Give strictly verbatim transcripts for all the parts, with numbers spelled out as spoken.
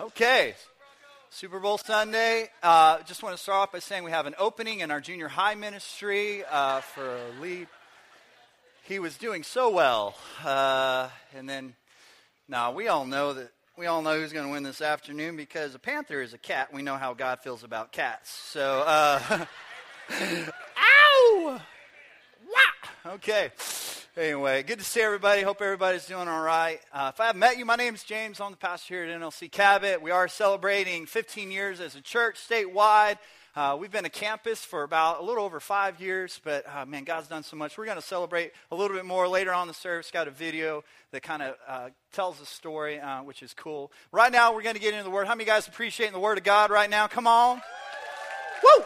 Okay. Super Bowl Sunday. Uh, just want to start off by saying we have an opening in our junior high ministry uh, for Lee. He was doing so well. Uh, and then, now nah, we all know that we all know who's going to win this afternoon because a panther is a cat. We know how God feels about cats. So, uh, ow! Wah! Okay. Anyway, good to see everybody. Hope everybody's doing all right. Uh, if I haven't met you, my name's James. I'm the pastor here at N L C Cabot. We are celebrating fifteen years as a church statewide. Uh, we've been a campus for about a little over five years, but uh, man, God's done so much. We're going to celebrate a little bit more later on in the service. Got a video that kind of uh, tells the story, uh, which is cool. Right now, we're going to get into the Word. How many of you guys appreciating the Word of God right now? Come on. Woo!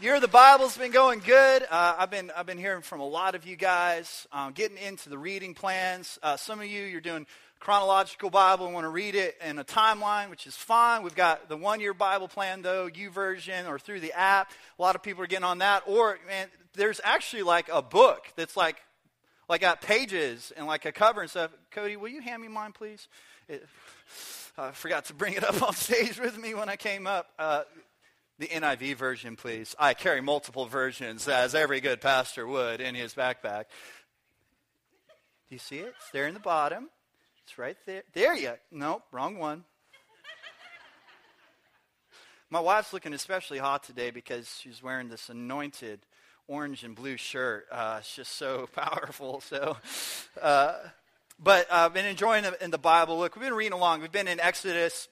Year of the Bible's been going good. Uh, I've been I've been hearing from a lot of you guys, um, getting into the reading plans. Uh, some of you, you're doing chronological Bible and want to read it in a timeline, which is fine. We've got the one-year Bible plan, though, YouVersion or through the app. A lot of people are getting on that. Or, man, there's actually like a book that's like, like got pages and like a cover and stuff. Cody, will you hand me mine, please? It, I forgot to bring it up on stage with me when I came up. Uh The N I V version, please. I carry multiple versions, as every good pastor would, in his backpack. Do you see it? It's there in the bottom. It's right there. There you go. Nope, wrong one. My wife's looking especially hot today because she's wearing this anointed orange and blue shirt. Uh, it's just so powerful. So, uh, but I've been enjoying the, in the Bible. Look, we've been reading along. We've been in Exodus.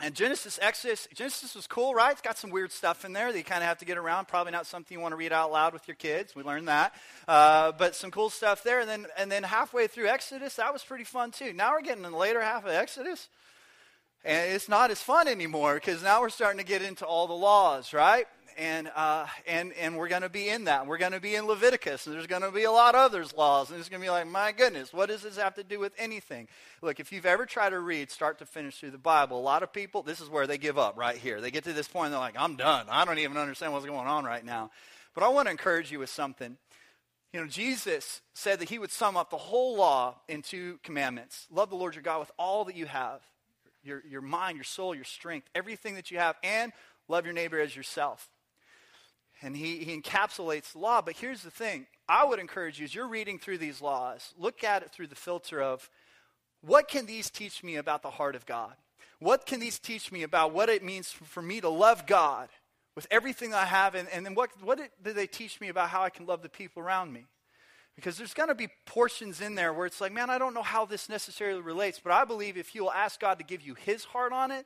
And Genesis, Exodus, Genesis was cool, right? It's got some weird stuff in there that you kind of have to get around. Probably not something you want to read out loud with your kids. We learned that. Uh, but some cool stuff there. And then and then halfway through Exodus, that was pretty fun too. Now we're getting in the later half of Exodus. And it's not as fun anymore because now we're starting to get into all the laws, right? And uh, and and we're going to be in that. We're going to be in Leviticus, and there's going to be a lot of others laws, and it's going to be like, my goodness, what does this have to do with anything? Look, if you've ever tried to read start to finish through the Bible, a lot of people, this is where they give up right here. They get to this point, and they're like, I'm done. I don't even understand what's going on right now. But I want to encourage you with something. You know, Jesus said that he would sum up the whole law in two commandments. Love the Lord your God with all that you have, your your mind, your soul, your strength, everything that you have, and love your neighbor as yourself. And he, he encapsulates the law. But here's the thing. I would encourage you, as you're reading through these laws, look at it through the filter of, what can these teach me about the heart of God? What can these teach me about what it means for me to love God with everything I have? And, and then what, what do they teach me about how I can love the people around me? Because there's going to be portions in there where it's like, man, I don't know how this necessarily relates. But I believe if you'll ask God to give you his heart on it,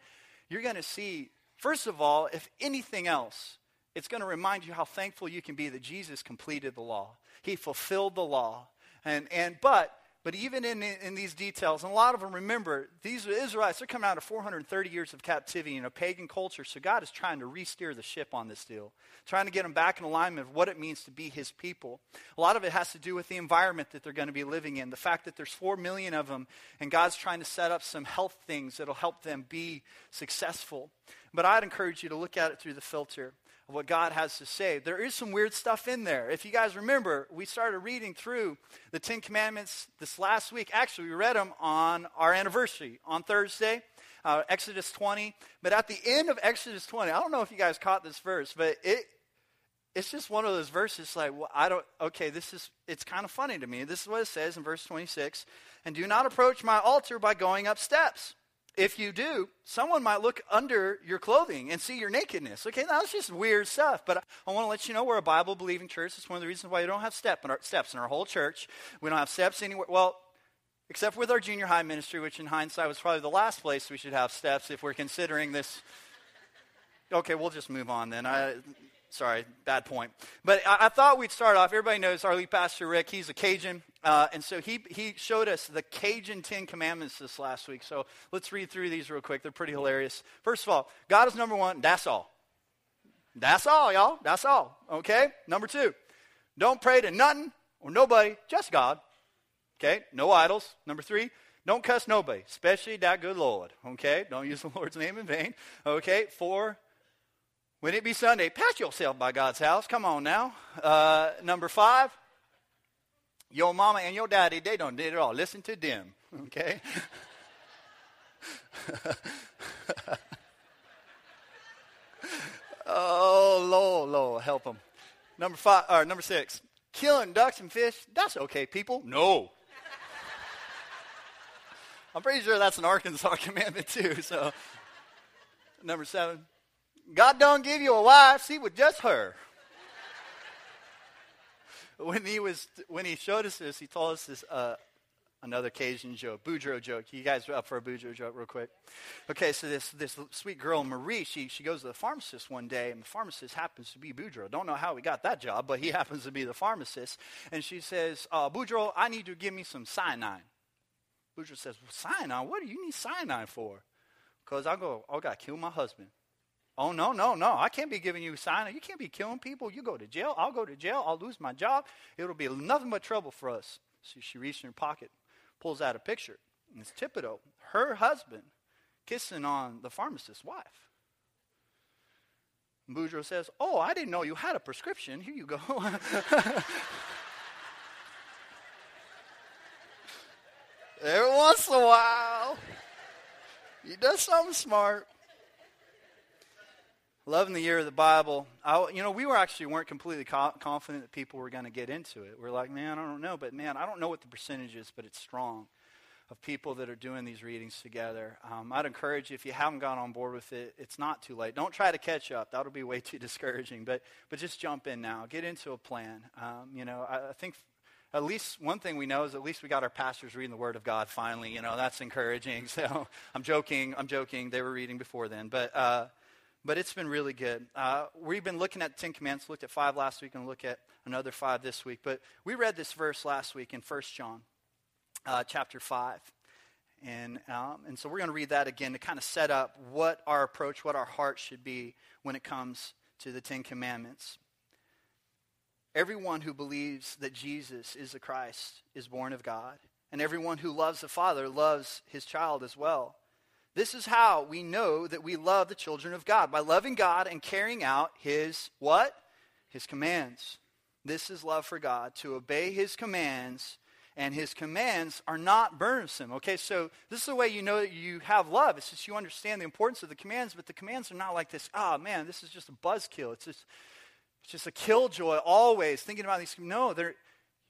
you're going to see, first of all, if anything else, it's going to remind you how thankful you can be that Jesus completed the law. He fulfilled the law. And and but but even in, in these details, and a lot of them, remember, these Israelites, they're coming out of four hundred thirty years of captivity in a pagan culture. So God is trying to re-steer the ship on this deal, trying to get them back in alignment of what it means to be his people. A lot of it has to do with the environment that they're going to be living in, the fact that there's four million of them, and God's trying to set up some health things that'll help them be successful. But I'd encourage you to look at it through the filter of what God has to say. There is some weird stuff in there. If you guys remember, we started reading through the Ten Commandments this last week. Actually, we read them on our anniversary on Thursday, uh, Exodus twenty. But at the end of Exodus twenty, I don't know if you guys caught this verse, but it it's just one of those verses like, well, I don't, okay, this is, it's kind of funny to me. This is what it says in verse twenty-six. And do not approach my altar by going up steps. If you do, someone might look under your clothing and see your nakedness. Okay, now that's just weird stuff. But I want to let you know we're a Bible-believing church. It's one of the reasons why we don't have step in our, steps in our whole church. We don't have steps anywhere. Well, except with our junior high ministry, which in hindsight was probably the last place we should have steps if we're considering this. Okay, we'll just move on then. I... Sorry, bad point. But I, I thought we'd start off. Everybody knows our lead pastor, Rick. He's a Cajun. Uh, and so he he showed us the Cajun Ten Commandments this last week. So let's read through these real quick. They're pretty hilarious. First of all, God is number one. That's all. That's all, y'all. That's all. Okay? Number two, don't pray to nothing or nobody, just God. Okay? No idols. Number three, don't cuss nobody, especially that good Lord. Okay? Don't use the Lord's name in vain. Okay? Four, when it be Sunday, pat yourself by God's house. Come on now. Uh, number five, your mama and your daddy, they done did it all. Listen to them, okay? Number five, or number six, killing ducks and fish, that's okay, people. No. I'm pretty sure that's an Arkansas commandment too. So, number seven, God don't give you a wife; she was just her. When he was, when he showed us this, he told us this. Uh, Another Cajun joke, Boudreaux joke. You guys are up for a Boudreaux joke real quick? Okay, so this this sweet girl, Marie, she, she goes to the pharmacist one day, and the pharmacist happens to be Boudreaux. Don't know how he got that job, but he happens to be the pharmacist. And she says, uh, Boudreaux, I need you to give me some cyanide. Boudreaux says, well, cyanide? What do you need cyanide for? Because I go, I got to kill my husband. Oh, no, no, no, I can't be giving you cyanide. You can't be killing people. You go to jail. I'll go to jail. I'll lose my job. It'll be nothing but trouble for us. So she reached in her pocket, pulls out a picture, and it's Thibodeaux, her husband, kissing on the pharmacist's wife. And Boudreaux says, oh, I didn't know you had a prescription. Here you go. Every once in a while, he does something smart. Loving the year of the Bible. I, you know, we were actually weren't completely co- confident that people were going to get into it. We're like, man, I don't know. But, man, I don't know what the percentage is, but it's strong of people that are doing these readings together. Um, I'd encourage you, if you haven't got on board with it, it's not too late. Don't try to catch up. That'll be way too discouraging. But but just jump in now. Get into a plan. Um, you know, I, I think at least one thing we know is at least we got our pastors reading the Word of God finally. You know, that's encouraging. So I'm joking. I'm joking. They were reading before then. But, uh But it's been really good. Uh, we've been looking at the Ten Commandments, looked at five last week, and look at another five this week. But we read this verse last week in First John uh, chapter five. And um, and so we're going to read that again to kind of set up what our approach, what our heart should be when it comes to the Ten Commandments. Everyone who believes that Jesus is the Christ is born of God. And everyone who loves the Father loves his child as well. This is how we know that we love the children of God, by loving God and carrying out his what? His commands. This is love for God, to obey his commands, and his commands are not burdensome. Okay, so this is the way you know that you have love. It's just you understand the importance of the commands, but the commands are not like this, oh man, this is just a buzzkill. It's just, it's just a killjoy always, thinking about these. No, they're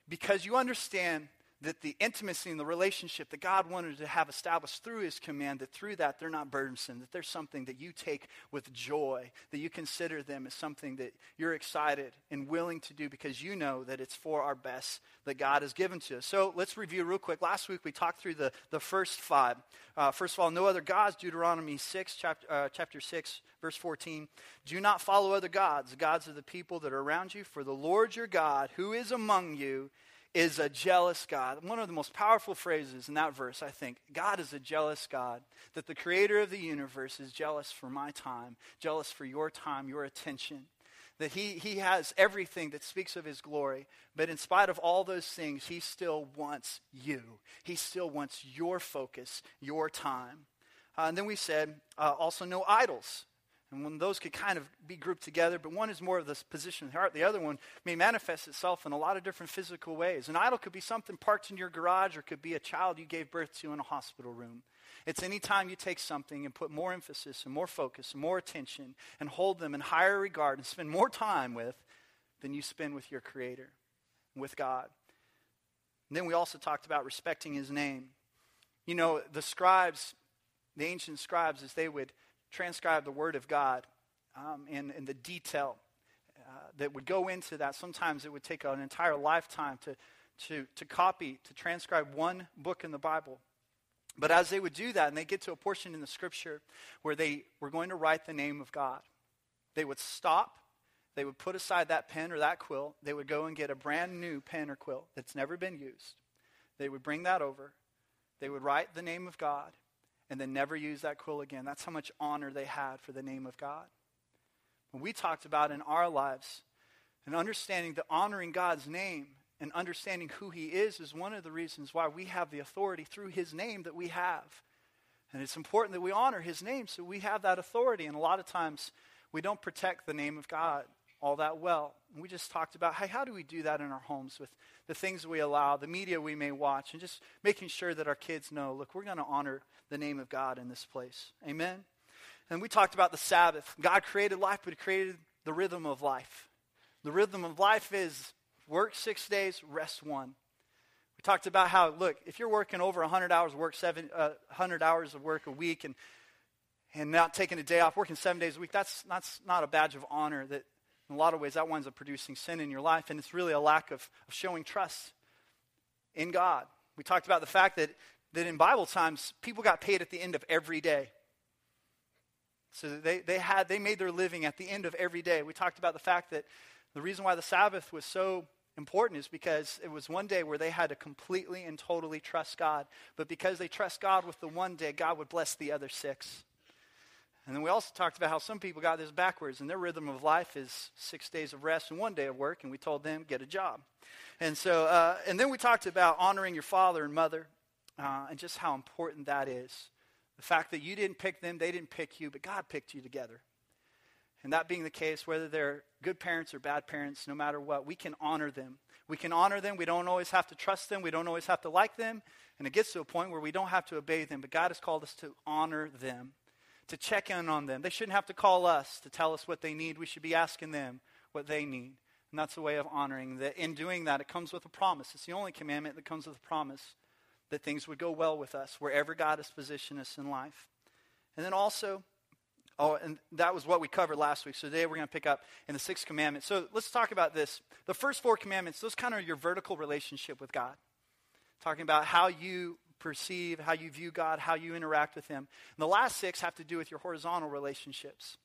because you understand that the intimacy and the relationship that God wanted to have established through his command, that through that they're not burdensome, that there's something that you take with joy, that you consider them as something that you're excited and willing to do because you know that it's for our best that God has given to us. So let's review real quick. Last week we talked through the, the first five. Uh, first of all, no other gods, Deuteronomy six, chapter, uh, chapter six, verse fourteen. Do not follow other gods, the gods of the people that are around you, for the Lord your God who is among you is a jealous God. One of the most powerful phrases in that verse, I think, God is a jealous God, that the creator of the universe is jealous for my time, jealous for your time, your attention, that he, he has everything that speaks of his glory, but in spite of all those things, he still wants you. He still wants your focus, your time. Uh, and then we said, uh, also no idols. And when those could kind of be grouped together, but one is more of this position of the heart. The other one may manifest itself in a lot of different physical ways. An idol could be something parked in your garage, or it could be a child you gave birth to in a hospital room. It's any time you take something and put more emphasis and more focus and more attention and hold them in higher regard and spend more time with than you spend with your Creator, with God. And then we also talked about respecting his name. You know, the scribes, the ancient scribes, as they would transcribe the word of God um, and, and the detail uh, that would go into that. Sometimes it would take an entire lifetime to, to, to copy, to transcribe one book in the Bible. But as they would do that, and they get to a portion in the scripture where they were going to write the name of God, they would stop, they would put aside that pen or that quill, they would go and get a brand new pen or quill that's never been used. They would bring that over, they would write the name of God, and then never use that quill again. That's how much honor they had for the name of God. When we talked about in our lives, and understanding that honoring God's name and understanding who he is is one of the reasons why we have the authority through his name that we have. And it's important that we honor his name so we have that authority. And a lot of times we don't protect the name of God all that well. And we just talked about, hey, how do we do that in our homes with the things we allow, the media we may watch, and just making sure that our kids know, look, we're going to honor the name of God in this place. Amen? And we talked about the Sabbath. God created life, but he created the rhythm of life. The rhythm of life is work six days, rest one. We talked about how, look, if you're working over one hundred hours, work seven, uh, one hundred hours of work a week and and not taking a day off, working seven days a week, that's, that's not a badge of honor. That in a lot of ways, that winds up producing sin in your life, and it's really a lack of, of showing trust in God. We talked about the fact that, that in Bible times, people got paid at the end of every day. So they, they had they made their living at the end of every day. We talked about the fact that the reason why the Sabbath was so important is because it was one day where they had to completely and totally trust God. But because they trust God with the one day, God would bless the other six. And then we also talked about how some people got this backwards, and their rhythm of life is six days of rest and one day of work, and we told them, get a job. And so, uh, and then we talked about honoring your father and mother uh, and just how important that is. The fact that you didn't pick them, they didn't pick you, but God picked you together. And that being the case, whether they're good parents or bad parents, no matter what, we can honor them. We can honor them. We don't always have to trust them. We don't always have to like them. And it gets to a point where we don't have to obey them, but God has called us to honor them, to check in on them. They shouldn't have to call us to tell us what they need. We should be asking them what they need. And that's a way of honoring that. In doing that, it comes with a promise. It's the only commandment that comes with a promise that things would go well with us wherever God has positioned us in life. And then also, oh, and that was what we covered last week. So today we're going to pick up in the sixth commandment. So let's talk about this. The first four commandments, those kind of are your vertical relationship with God. Talking about how you perceive, how you view God, how you interact with him. And the last six have to do with your horizontal relationships.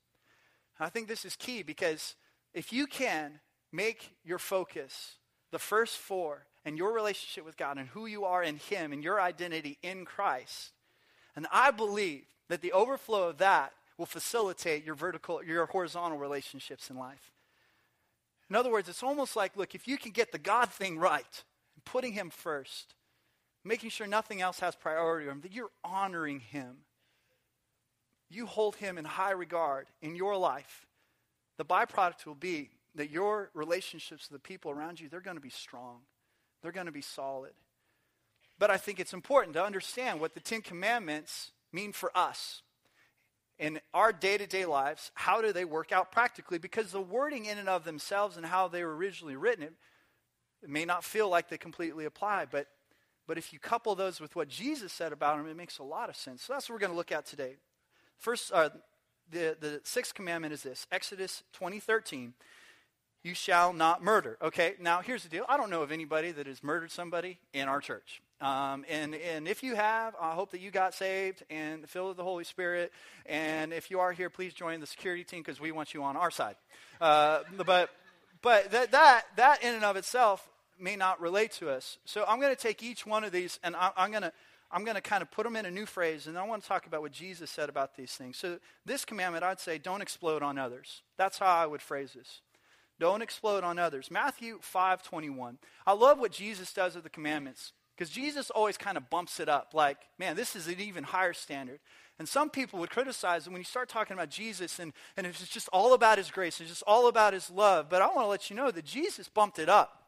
And I think this is key, because if you can make your focus the first four, and your relationship with God and who you are in him and your identity in Christ. And I believe that the overflow of that will facilitate your vertical, your horizontal relationships in life. In other words, it's almost like, look, if you can get the God thing right, putting him first, making sure nothing else has priority on him, that you're honoring him. You hold him in high regard in your life. The byproduct will be that your relationships with the people around you, they're going to be strong. They're going to be solid. But I think it's important to understand what the Ten Commandments mean for us. In our day-to-day lives, how do they work out practically? Because the wording in and of themselves and how they were originally written, it, it may not feel like they completely apply. But, but if you couple those with what Jesus said about them, it makes a lot of sense. So that's what we're going to look at today. First, uh, the, the sixth commandment is this, Exodus twenty thirteen. You shall not murder. Okay, now here's the deal. I don't know of anybody that has murdered somebody in our church. Um, and, and if you have, I hope that you got saved and filled with the Holy Spirit. And if you are here, please join the security team, because we want you on our side. Uh, but but that, that, that in and of itself may not relate to us. So I'm going to take each one of these, and I, I'm going to I'm going to kind of put them in a new phrase, and I want to talk about what Jesus said about these things. So this commandment, I'd say, don't explode on others. That's how I would phrase this. Don't explode on others. Matthew five twenty-one. I love what Jesus does with the commandments, because Jesus always kind of bumps it up. Like, man, this is an even higher standard. And some people would criticize when you start talking about Jesus and, and it's just all about his grace. It's just all about his love. But I want to let you know that Jesus bumped it up.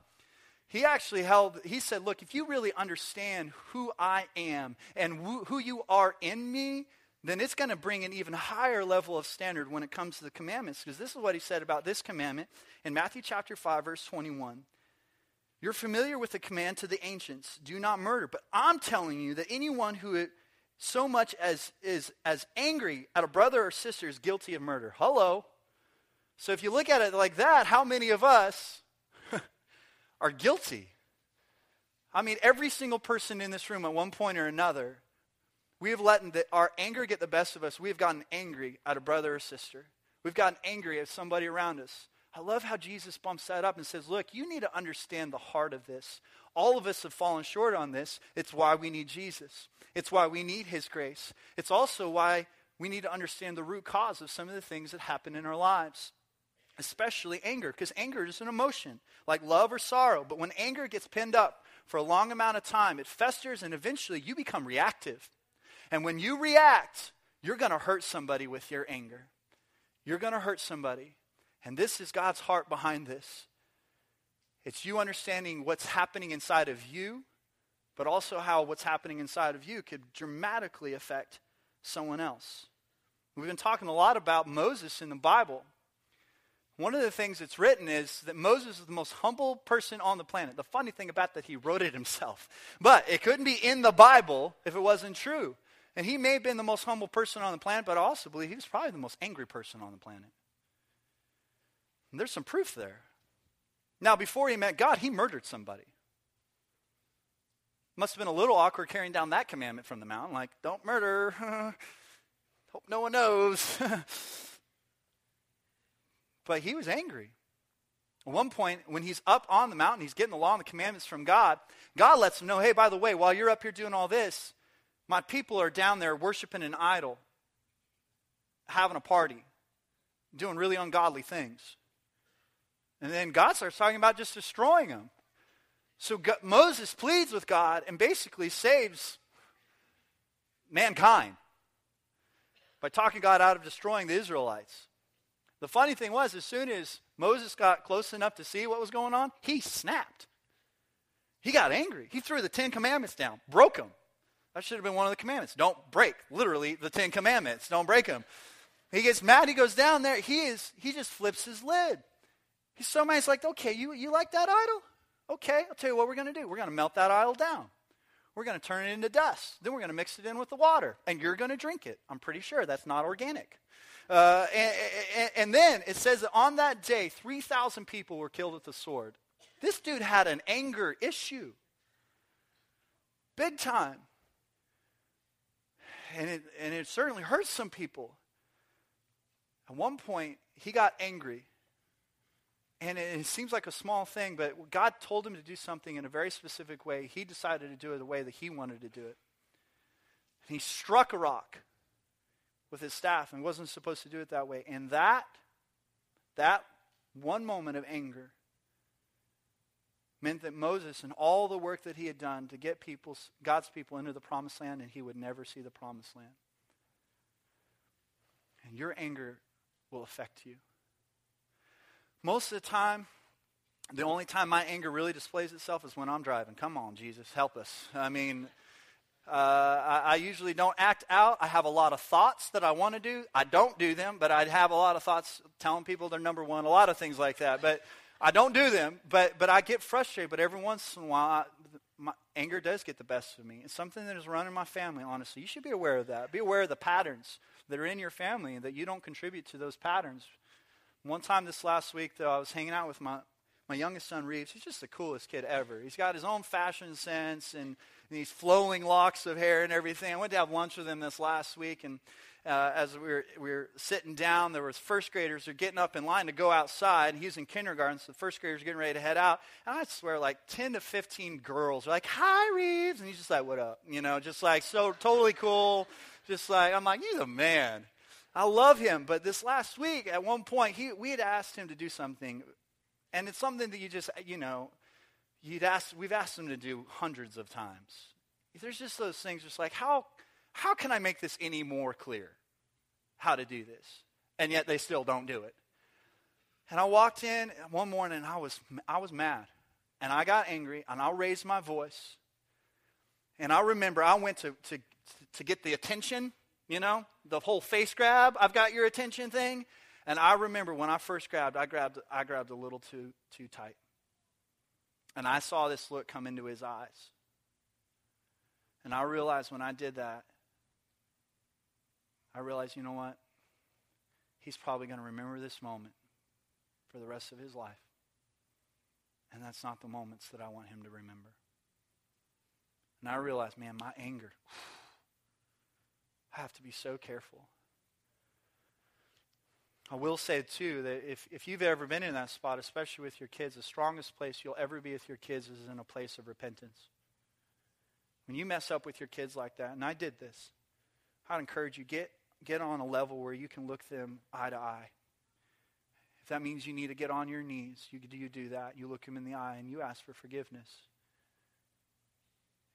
He actually held, he said, look, if you really understand who I am and who, who you are in me, then it's going to bring an even higher level of standard when it comes to the commandments. Because this is what he said about this commandment in Matthew chapter five, verse twenty-one. You're familiar with the command to the ancients, do not murder. But I'm telling you that anyone who so much as is as angry at a brother or sister is guilty of murder. Hello. So if you look at it like that, how many of us are guilty? I mean, every single person in this room at one point or another, we have let the, our anger get the best of us. We have gotten angry at a brother or sister. We've gotten angry at somebody around us. I love how Jesus bumps that up and says, look, you need to understand the heart of this. All of us have fallen short on this. It's why we need Jesus. It's why we need his grace. It's also why we need to understand the root cause of some of the things that happen in our lives, especially anger, because anger is an emotion, like love or sorrow. But when anger gets pinned up for a long amount of time, it festers, and eventually you become reactive. And when you react, you're going to hurt somebody with your anger. You're going to hurt somebody. And this is God's heart behind this. It's you understanding what's happening inside of you, but also how what's happening inside of you could dramatically affect someone else. We've been talking a lot about Moses in the Bible. One of the things that's written is that Moses is the most humble person on the planet. The funny thing about that, he wrote it himself. But it couldn't be in the Bible if it wasn't true. And he may have been the most humble person on the planet, but I also believe he was probably the most angry person on the planet. And there's some proof there. Now, before he met God, he murdered somebody. Must have been a little awkward carrying down that commandment from the mountain, like, don't murder. Hope no one knows. But he was angry. At one point, when he's up on the mountain, he's getting the law and the commandments from God. God lets him know, hey, by the way, while you're up here doing all this, my people are down there worshiping an idol, having a party, doing really ungodly things. And then God starts talking about just destroying them. So God, Moses pleads with God and basically saves mankind by talking God out of destroying the Israelites. The funny thing was, as soon as Moses got close enough to see what was going on, he snapped. He got angry. He threw the Ten Commandments down, broke them. That should have been one of the commandments. Don't break, literally, the Ten Commandments. Don't break them. He gets mad. He goes down there. He is. He just flips his lid. He's so mad. He's like, okay, you, you like that idol? Okay, I'll tell you what we're going to do. We're going to melt that idol down. We're going to turn it into dust. Then we're going to mix it in with the water, and you're going to drink it. I'm pretty sure that's not organic. Uh, and, and, and then it says that on that day, three thousand people were killed with the sword. This dude had an anger issue. Big time. And it, and it certainly hurt some people. At one point, he got angry. And it, it seems like a small thing, but God told him to do something in a very specific way. He decided to do it the way that he wanted to do it. And he struck a rock with his staff and wasn't supposed to do it that way. And that, that one moment of anger meant that Moses and all the work that he had done to get people's, God's people into the promised land, and he would never see the promised land. And your anger will affect you. Most of the time, the only time my anger really displays itself is when I'm driving. Come on, Jesus, help us. I mean, uh, I, I usually don't act out. I have a lot of thoughts that I want to do. I don't do them, but I have a lot of thoughts telling people they're number one, a lot of things like that. But I don't do them, but but I get frustrated. But every once in a while, I, my anger does get the best of me. It's something that is running my family, honestly. You should be aware of that. Be aware of the patterns that are in your family and that you don't contribute to those patterns. One time this last week, though, I was hanging out with my, my youngest son, Reeves. He's just the coolest kid ever. He's got his own fashion sense and, and these flowing locks of hair and everything. I went to have lunch with him this last week, and uh, as we were, we were sitting down, there was first graders who were getting up in line to go outside. And he was in kindergarten, so the first graders were getting ready to head out. And I swear, like ten to fifteen girls were like, hi, Reeves. And he's just like, what up? You know, just like so totally cool. Just like, I'm like, you're the man. I love him, but this last week, at one point, he, we had asked him to do something, and it's something that you just, you know, you'd ask, we've asked him to do hundreds of times. There's just those things just like, how, how can I make this any more clear, how to do this? And yet they still don't do it. And I walked in one morning, and I was, I was mad, and I got angry, and I raised my voice, and I remember I went to to, to get the attention. You know, the whole face grab, I've got your attention thing. And I remember when I first grabbed, I grabbed I grabbed a little too too tight. And I saw this look come into his eyes. And I realized when I did that, I realized, you know what? He's probably going to remember this moment for the rest of his life. And that's not the moments that I want him to remember. And I realized, man, my anger... I have to be so careful. I will say, too, that if, if you've ever been in that spot, especially with your kids, the strongest place you'll ever be with your kids is in a place of repentance. When you mess up with your kids like that, and I did this, I'd encourage you, get, get on a level where you can look them eye to eye. If that means you need to get on your knees, you, you do that. You look them in the eye and you ask for forgiveness.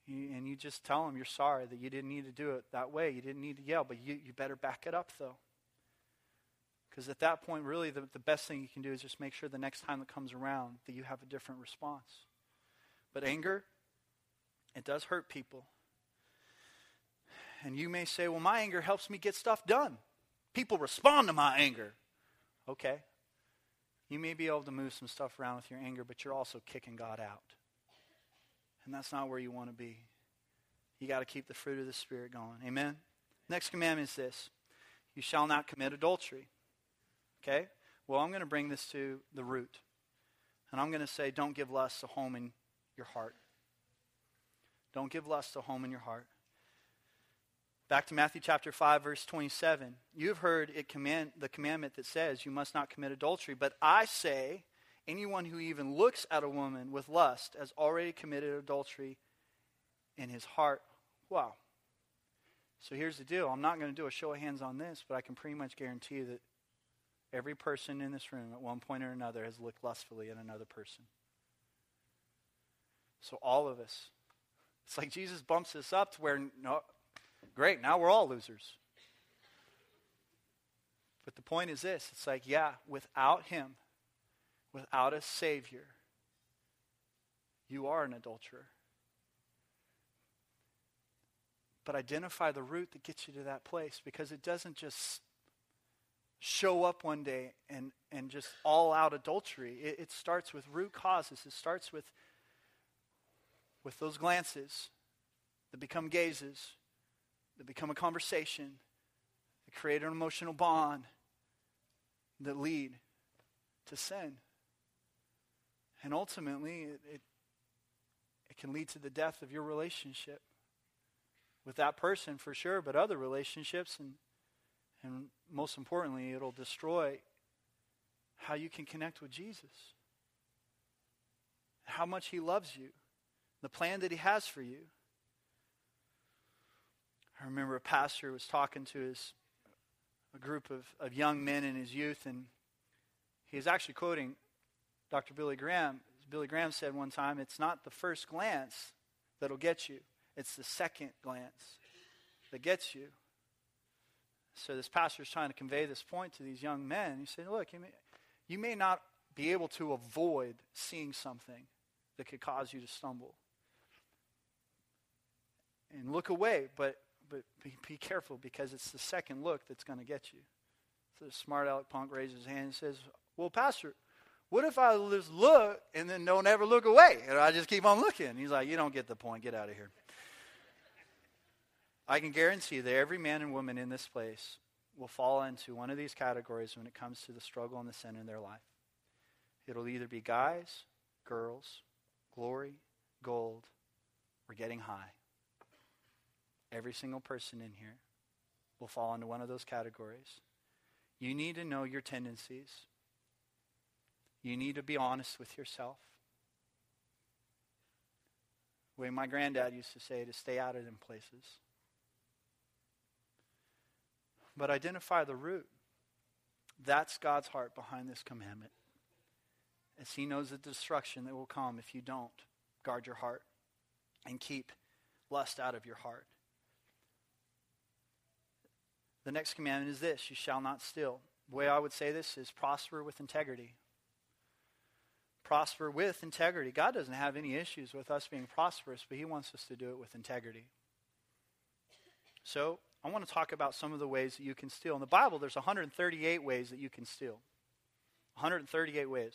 And you just tell them you're sorry that you didn't need to do it that way. You didn't need to yell, but you, you better back it up, though. Because at that point, really, the, the best thing you can do is just make sure the next time that comes around that you have a different response. But anger, it does hurt people. And you may say, well, my anger helps me get stuff done. People respond to my anger. Okay. You may be able to move some stuff around with your anger, but you're also kicking God out. And that's not where you want to be. You got to keep the fruit of the Spirit going. Amen? Next commandment is this. You shall not commit adultery. Okay? Well, I'm going to bring this to the root. And I'm going to say, don't give lust a home in your heart. Don't give lust a home in your heart. Back to Matthew chapter five, verse twenty-seven. You've heard it command the commandment that says you must not commit adultery. But I say, anyone who even looks at a woman with lust has already committed adultery in his heart. Wow. So here's the deal. I'm not going to do a show of hands on this, but I can pretty much guarantee that every person in this room at one point or another has looked lustfully at another person. So all of us. It's like Jesus bumps us up to where, no, great, now we're all losers. But the point is this. It's like, yeah, without him, without a Savior, you are an adulterer. But identify the root that gets you to that place, because it doesn't just show up one day and, and just all out adultery. It, it starts with root causes. It starts with, with those glances that become gazes, that become a conversation, that create an emotional bond, that lead to sin. And ultimately, it, it, it can lead to the death of your relationship with that person for sure, but other relationships, and and most importantly, it'll destroy how you can connect with Jesus, how much he loves you, the plan that he has for you. I remember a pastor was talking to his a group of, of young men in his youth, and he was actually quoting Doctor Billy Graham. Billy Graham said one time, it's not the first glance that'll get you. It's the second glance that gets you. So this pastor is trying to convey this point to these young men. He said, look, you may, you may not be able to avoid seeing something that could cause you to stumble. And look away, but, but be, be careful, because it's the second look that's going to get you. So the smart aleck punk raises his hand and says, well, pastor, what if I just look and then don't ever look away? And I just keep on looking. He's like, you don't get the point. Get out of here. I can guarantee that every man and woman in this place will fall into one of these categories when it comes to the struggle and the sin in their life. It'll either be guys, girls, glory, gold, or getting high. Every single person in here will fall into one of those categories. You need to know your tendencies. You need to be honest with yourself. The way my granddad used to say, to stay out of them places. But identify the root. That's God's heart behind this commandment, as he knows the destruction that will come if you don't guard your heart and keep lust out of your heart. The next commandment is this: you shall not steal. The way I would say this is prosper with integrity. Prosper with integrity. God doesn't have any issues with us being prosperous, but he wants us to do it with integrity. So I want to talk about some of the ways that you can steal. In the Bible, there's one hundred thirty-eight ways that you can steal. one hundred thirty-eight ways.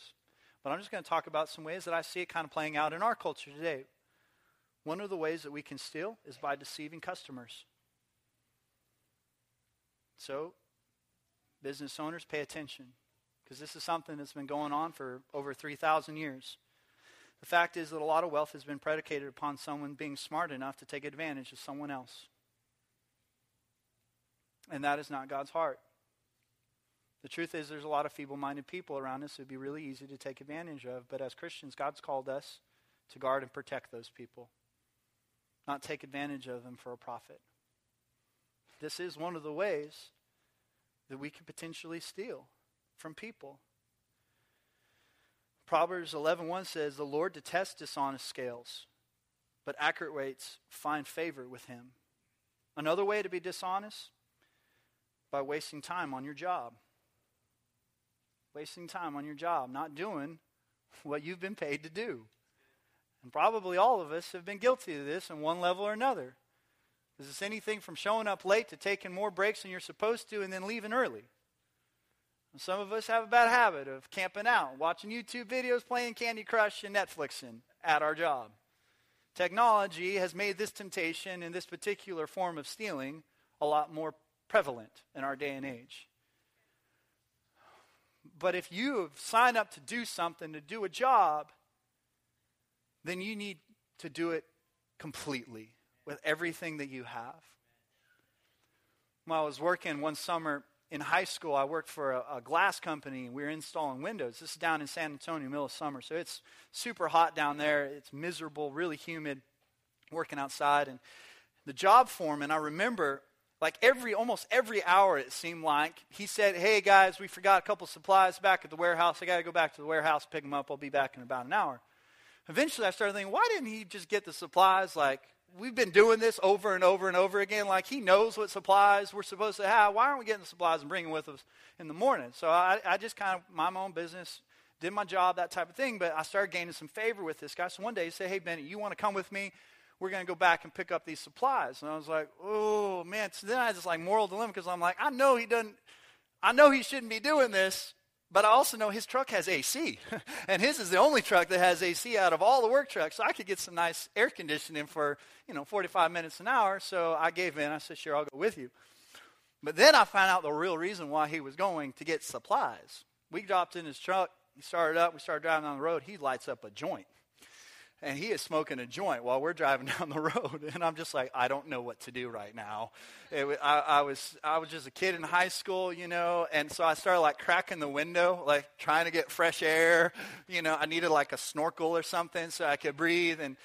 But I'm just going to talk about some ways that I see it kind of playing out in our culture today. One of the ways that we can steal is by deceiving customers. So, business owners, pay attention, because this is something that's been going on for over three thousand years. The fact is that a lot of wealth has been predicated upon someone being smart enough to take advantage of someone else. And that is not God's heart. The truth is, there's a lot of feeble-minded people around us who would be really easy to take advantage of. But as Christians, God's called us to guard and protect those people, not take advantage of them for a profit. This is one of the ways that we could potentially steal from people. Proverbs eleven one says, the Lord detests dishonest scales, but accurate weights find favor with him. Another way to be dishonest? By wasting time on your job. Wasting time on your job, not doing what you've been paid to do. And probably all of us have been guilty of this on one level or another. Is this anything from showing up late to taking more breaks than you're supposed to and then leaving early? Some of us have a bad habit of camping out, watching YouTube videos, playing Candy Crush and Netflixing at our job. Technology has made this temptation and this particular form of stealing a lot more prevalent in our day and age. But if you have signed up to do something, to do a job, then you need to do it completely with everything that you have. When I was working one summer in high school, I worked for a, a glass company, and we were installing windows. This is down in San Antonio, middle of summer, so it's super hot down there. It's miserable, really humid, working outside. And the job foreman, I remember, like every almost every hour it seemed like, he said, "Hey, guys, we forgot a couple supplies back at the warehouse. I got to go back to the warehouse, pick them up. I'll be back in about an hour." Eventually, I started thinking, why didn't he just get the supplies? Like, we've been doing this over and over and over again. Like, he knows what supplies we're supposed to have. Why aren't we getting the supplies and bringing with us in the morning? So I, I just kind of mind my own business, did my job, that type of thing. But I started gaining some favor with this guy. So one day he said, "Hey, Benny, you want to come with me? We're going to go back and pick up these supplies." And I was like, oh, man. So then I just like moral dilemma, because I'm like, I know he doesn't, I know he shouldn't be doing this. But I also know his truck has A C, and his is the only truck that has A C out of all the work trucks. So I could get some nice air conditioning for, you know, forty-five minutes an hour. So I gave in. I said, "Sure, I'll go with you." But then I found out the real reason why he was going, to get supplies. We dropped in his truck. He started up. We started driving down the road. He lights up a joint, and he is smoking a joint while we're driving down the road. And I'm just like, I don't know what to do right now. It was, I, I was I was just a kid in high school, you know, and so I started, like, cracking the window, like, trying to get fresh air. You know, I needed, like, a snorkel or something so I could breathe. And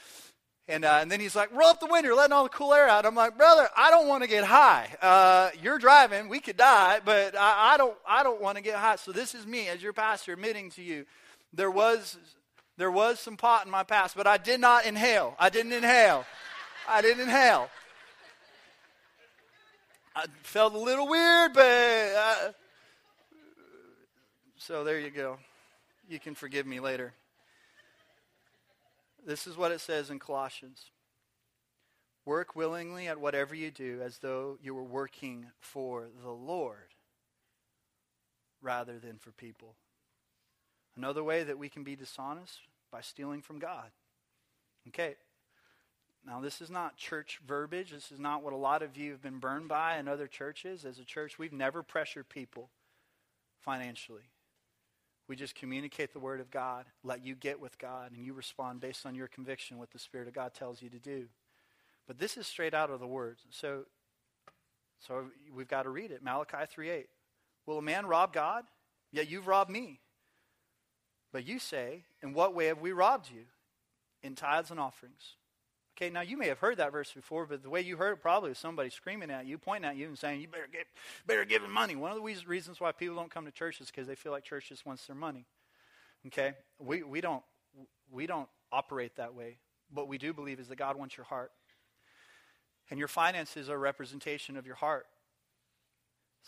and uh, and then he's like, "Roll up the window, you're letting all the cool air out." I'm like, "Brother, I don't want to get high. Uh, you're driving. We could die, but I, I don't, I don't want to get high. So this is me, as your pastor, admitting to you, there was... There was some pot in my past, but I did not inhale. I didn't inhale. I didn't inhale. I felt a little weird, but... I... So there you go. You can forgive me later. This is what it says in Colossians. "Work willingly at whatever you do, as though you were working for the Lord rather than for people." Another way that we can be dishonest, by stealing from God. Okay, now this is not church verbiage. This is not what a lot of you have been burned by in other churches. As a church, we've never pressured people financially. We just communicate the word of God, let you get with God, and you respond based on your conviction, what the Spirit of God tells you to do. But this is straight out of the words. So, so we've got to read it. Malachi three eight. "Will a man rob God? Yet you've robbed me. But you say, in what way have we robbed you? In tithes and offerings." Okay, now you may have heard that verse before, but the way you heard it probably was somebody screaming at you, pointing at you and saying, "You better get, better give him money." One of the reasons why people don't come to church is because they feel like church just wants their money. Okay, we, we, don't, we don't operate that way. What we do believe is that God wants your heart. And your finances are a representation of your heart.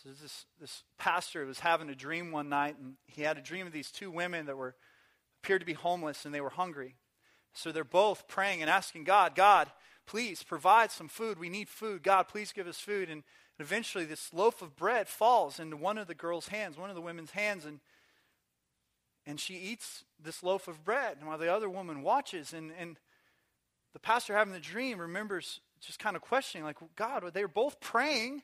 So this this pastor was having a dream one night, and he had a dream of these two women that were appeared to be homeless, and they were hungry. So they're both praying and asking God, "God, please provide some food. We need food. God, please give us food." And eventually this loaf of bread falls into one of the girl's hands, one of the women's hands, and and she eats this loaf of bread, and while the other woman watches, and, and the pastor having the dream remembers just kind of questioning, like, "God, they were both praying.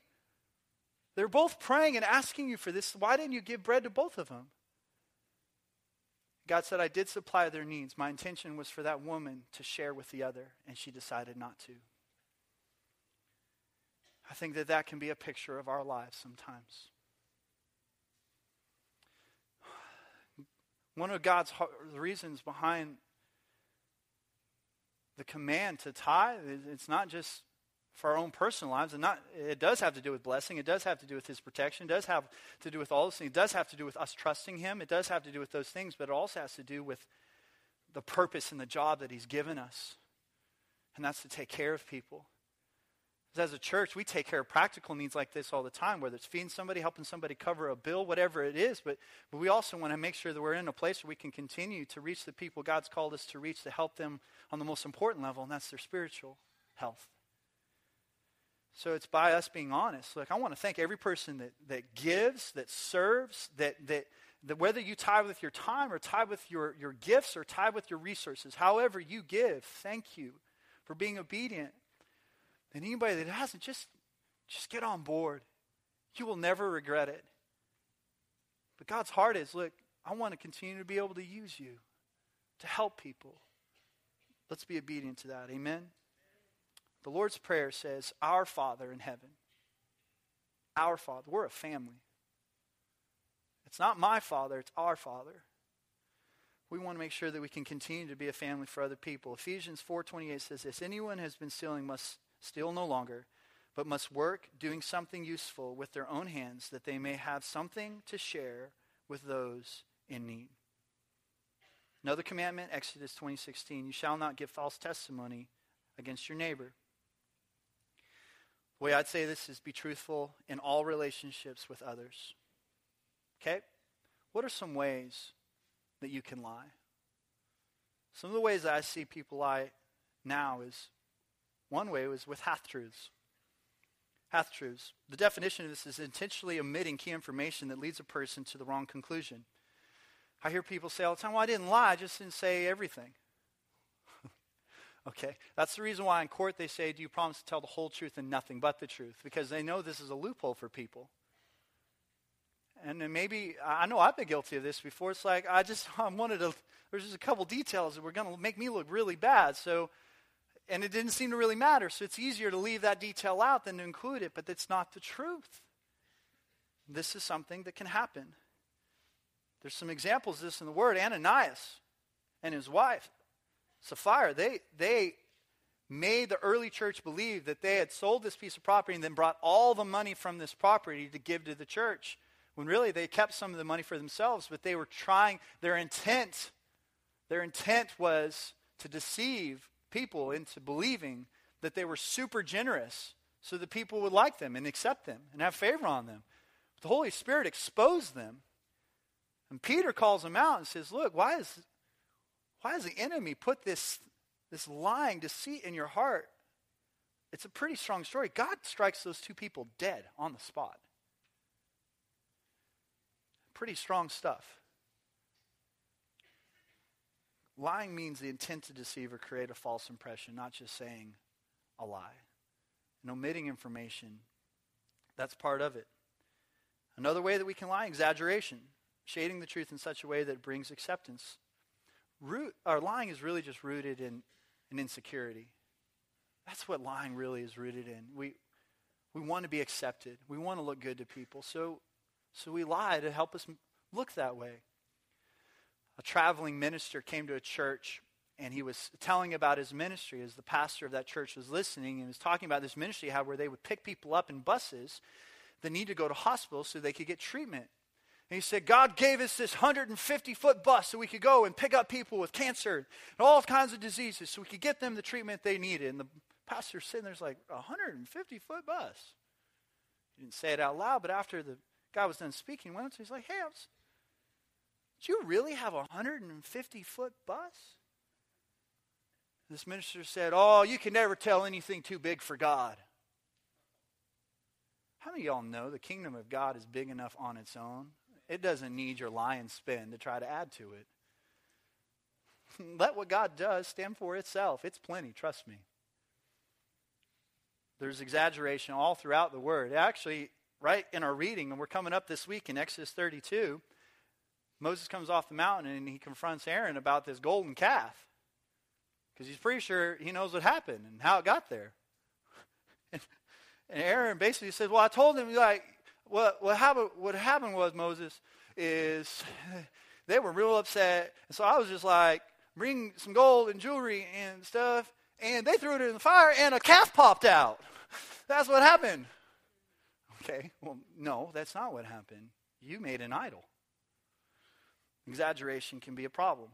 They're both praying and asking you for this. Why didn't you give bread to both of them?" God said, "I did supply their needs. My intention was for that woman to share with the other, and she decided not to." I think that that can be a picture of our lives sometimes. One of God's reasons behind the command to tithe, it's not just for our own personal lives, and not it does have to do with blessing, it does have to do with his protection, it does have to do with all those things, it does have to do with us trusting him, it does have to do with those things, but it also has to do with the purpose and the job that he's given us, and that's to take care of people. As a church, we take care of practical needs like this all the time, whether it's feeding somebody, helping somebody cover a bill, whatever it is, but, but we also want to make sure that we're in a place where we can continue to reach the people God's called us to reach, to help them on the most important level, and that's their spiritual health. So it's by us being honest. Look, I want to thank every person that, that gives, that serves, that, that that whether you tithe with your time or tithe with your, your gifts or tithe with your resources, however you give, thank you for being obedient. And anybody that hasn't, just, just get on board. You will never regret it. But God's heart is, look, I want to continue to be able to use you to help people. Let's be obedient to that. Amen? The Lord's Prayer says, our Father in heaven. Our Father. We're a family. It's not my Father, it's our Father. We want to make sure that we can continue to be a family for other people. Ephesians four twenty-eight says this, anyone who has been stealing must steal no longer, but must work doing something useful with their own hands that they may have something to share with those in need. Another commandment, Exodus twenty sixteen, you shall not give false testimony against your neighbor. The way I'd say this is be truthful in all relationships with others. Okay? What are some ways that you can lie? Some of the ways that I see people lie now is, one way was with half-truths. Half-truths. The definition of this is intentionally omitting key information that leads a person to the wrong conclusion. I hear people say all the time, well, I didn't lie, I just didn't say everything. Okay, that's the reason why in court they say, do you promise to tell the whole truth and nothing but the truth? Because they know this is a loophole for people. And then maybe, I know I've been guilty of this before, it's like, I just I wanted to, there's just a couple details that were going to make me look really bad, so, and it didn't seem to really matter, so it's easier to leave that detail out than to include it, but that's not the truth. This is something that can happen. There's some examples of this in the Word. Ananias and his wife, Sapphira, they they made the early church believe that they had sold this piece of property and then brought all the money from this property to give to the church, when really they kept some of the money for themselves, but they were trying, their intent, their intent was to deceive people into believing that they were super generous so that people would like them and accept them and have favor on them. But the Holy Spirit exposed them. And Peter calls him out and says, look, why is why has the enemy put this, this lying deceit in your heart? It's a pretty strong story. God strikes those two people dead on the spot. Pretty strong stuff. Lying means the intent to deceive or create a false impression, not just saying a lie. And omitting information, that's part of it. Another way that we can lie, exaggeration. Shading the truth in such a way that it brings acceptance. Root, or lying is really just rooted in, in insecurity. That's what lying really is rooted in. We we want to be accepted. We want to look good to people. So, so we lie to help us look that way. A traveling minister came to a church, and he was telling about his ministry as the pastor of that church was listening, and was talking about this ministry, how where they would pick people up in buses that need to go to hospitals so they could get treatment. And he said, God gave us this one hundred fifty foot bus so we could go and pick up people with cancer and all kinds of diseases so we could get them the treatment they needed. And the pastor's sitting there's like, a one hundred fifty foot bus. He didn't say it out loud, but after the guy was done speaking, he went up to him, he's like, hey, was, did you really have a one hundred fifty foot bus? This minister said, oh, you can never tell anything too big for God. How many of y'all know the kingdom of God is big enough on its own? It doesn't need your lion spin to try to add to it. Let what God does stand for itself. It's plenty, trust me. There's exaggeration all throughout the Word. Actually, right in our reading, and we're coming up this week in Exodus thirty-two, Moses comes off the mountain and he confronts Aaron about this golden calf because he's pretty sure he knows what happened and how it got there. And Aaron basically says, well, I told him, like, What what happened, what happened was, Moses, is they were real upset. And so I was just like, bring some gold and jewelry and stuff. And they threw it in the fire and a calf popped out. That's what happened. Okay, well, no, that's not what happened. You made an idol. Exaggeration can be a problem.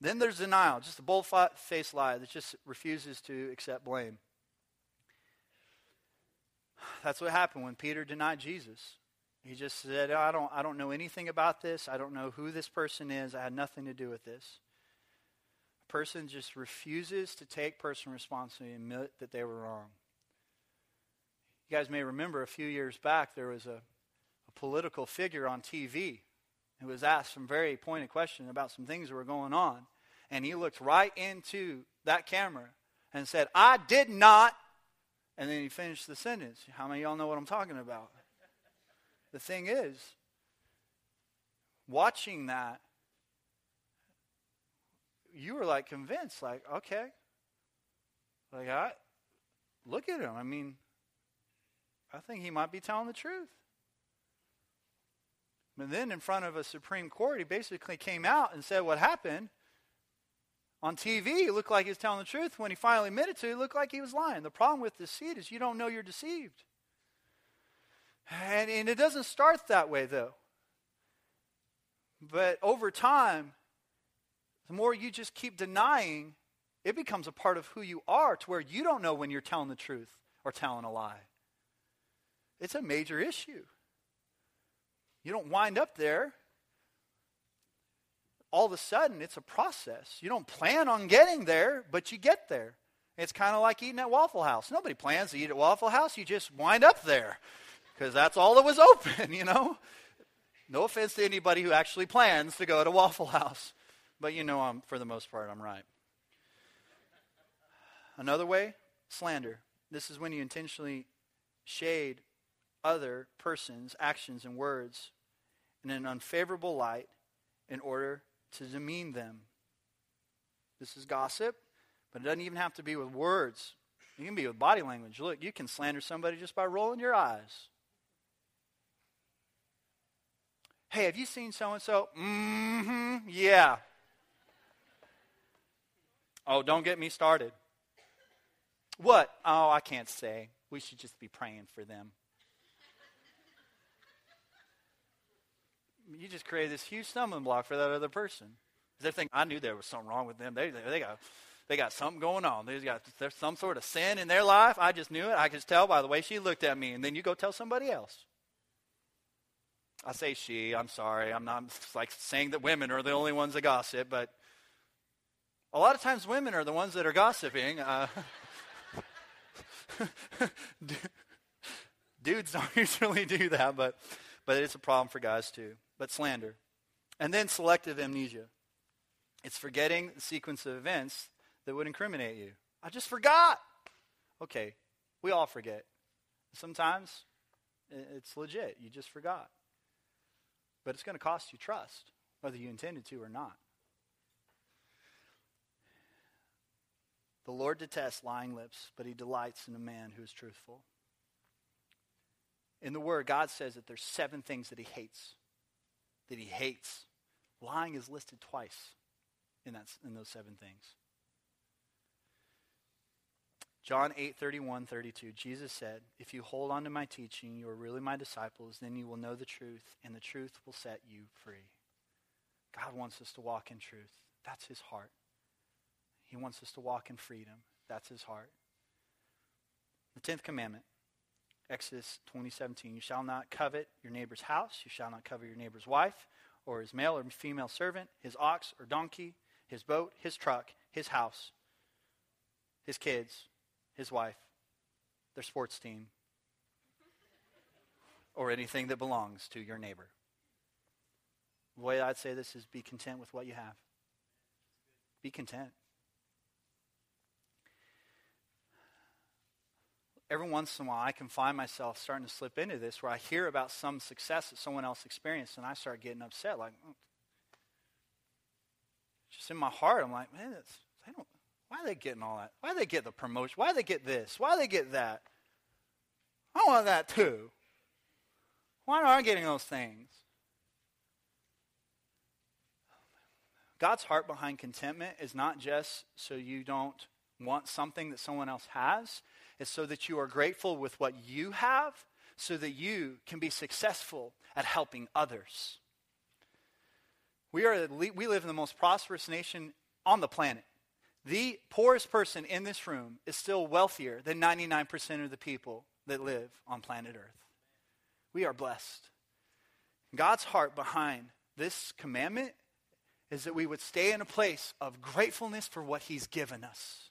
Then there's denial, just a bold-faced lie that just refuses to accept blame. That's what happened when Peter denied Jesus. He just said, oh, I don't I don't know anything about this. I don't know who this person is. I had nothing to do with this. A person just refuses to take personal responsibility and admit that they were wrong. You guys may remember a few years back there was a, a political figure on T V who was asked some very pointed questions about some things that were going on. And he looked right into that camera and said, "I did not." And then he finished the sentence. How many of y'all know what I'm talking about? The thing is, watching that, you were like convinced, like, okay. Like, I, look at him. I mean, I think he might be telling the truth. But then in front of a Supreme Court, he basically came out and said what happened. On T V, he looked like he was telling the truth. When he finally admitted to it, it looked like he was lying. The problem with deceit is you don't know you're deceived. And, and it doesn't start that way, though. But over time, the more you just keep denying, it becomes a part of who you are to where you don't know when you're telling the truth or telling a lie. It's a major issue. You don't wind up there. All of a sudden, it's a process. You don't plan on getting there, but you get there. It's kind of like eating at Waffle House. Nobody plans to eat at Waffle House. You just wind up there because that's all that was open, you know. No offense to anybody who actually plans to go to Waffle House. But you know, I'm, for the most part, I'm right. Another way, slander. This is when you intentionally shade other persons' actions and words in an unfavorable light in order to demean them. This is gossip, but it doesn't even have to be with words. It can be with body language. Look, you can slander somebody just by rolling your eyes. Hey, have you seen so-and-so? Mm-hmm, yeah. Oh, don't get me started. What? Oh, I can't say. We should just be praying for them. You just created this huge stumbling block for that other person. They're thinking, I knew there was something wrong with them. They, they, they got they got something going on. They got, there's some sort of sin in their life. I just knew it. I could just tell by the way she looked at me. And then you go tell somebody else. I say she. I'm sorry. I'm not like saying that women are the only ones that gossip. But a lot of times women are the ones that are gossiping. Uh, dudes don't usually do that. But, but it's a problem for guys too. But slander. And then selective amnesia. It's forgetting the sequence of events that would incriminate you. I just forgot. Okay, we all forget. Sometimes it's legit. You just forgot. But it's going to cost you trust, whether you intended to or not. The Lord detests lying lips, but he delights in a man who is truthful. In the Word, God says that there's seven things that he hates. That he hates. Lying is listed twice in that, in those seven things. John eight, thirty-one, thirty-two, Jesus said, "If you hold on to my teaching, you are really my disciples, then you will know the truth, and the truth will set you free." God wants us to walk in truth. That's his heart. He wants us to walk in freedom. That's his heart. The tenth commandment, Exodus twenty, seventeen, "You shall not covet your neighbor's house. You shall not covet your neighbor's wife, or his male or female servant, his ox or donkey, his boat, his truck, his house, his kids, his wife, their sports team, or anything that belongs to your neighbor." The way I'd say this is be content with what you have. Be content. Every once in a while, I can find myself starting to slip into this where I hear about some success that someone else experienced, and I start getting upset. Like, oh. Just in my heart, I'm like, man, that's, I don't. Why are they getting all that? Why do they get the promotion? Why do they get this? Why do they get that? I want that too. Why aren't I getting those things? God's heart behind contentment is not just so you don't want something that someone else has. It's so that you are grateful with what you have so that you can be successful at helping others. We are we live in the most prosperous nation on the planet. The poorest person in this room is still wealthier than ninety-nine percent of the people that live on planet Earth. We are blessed. God's heart behind this commandment is that we would stay in a place of gratefulness for what he's given us.